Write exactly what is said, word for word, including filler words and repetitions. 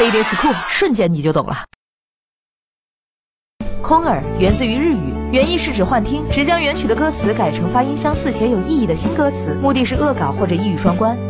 飞碟词库，瞬间你就懂了。空耳源自于日语，原意是指幻听，只将原曲的歌词改成发音相似且有意义的新歌词，目的是恶搞或者一语双关。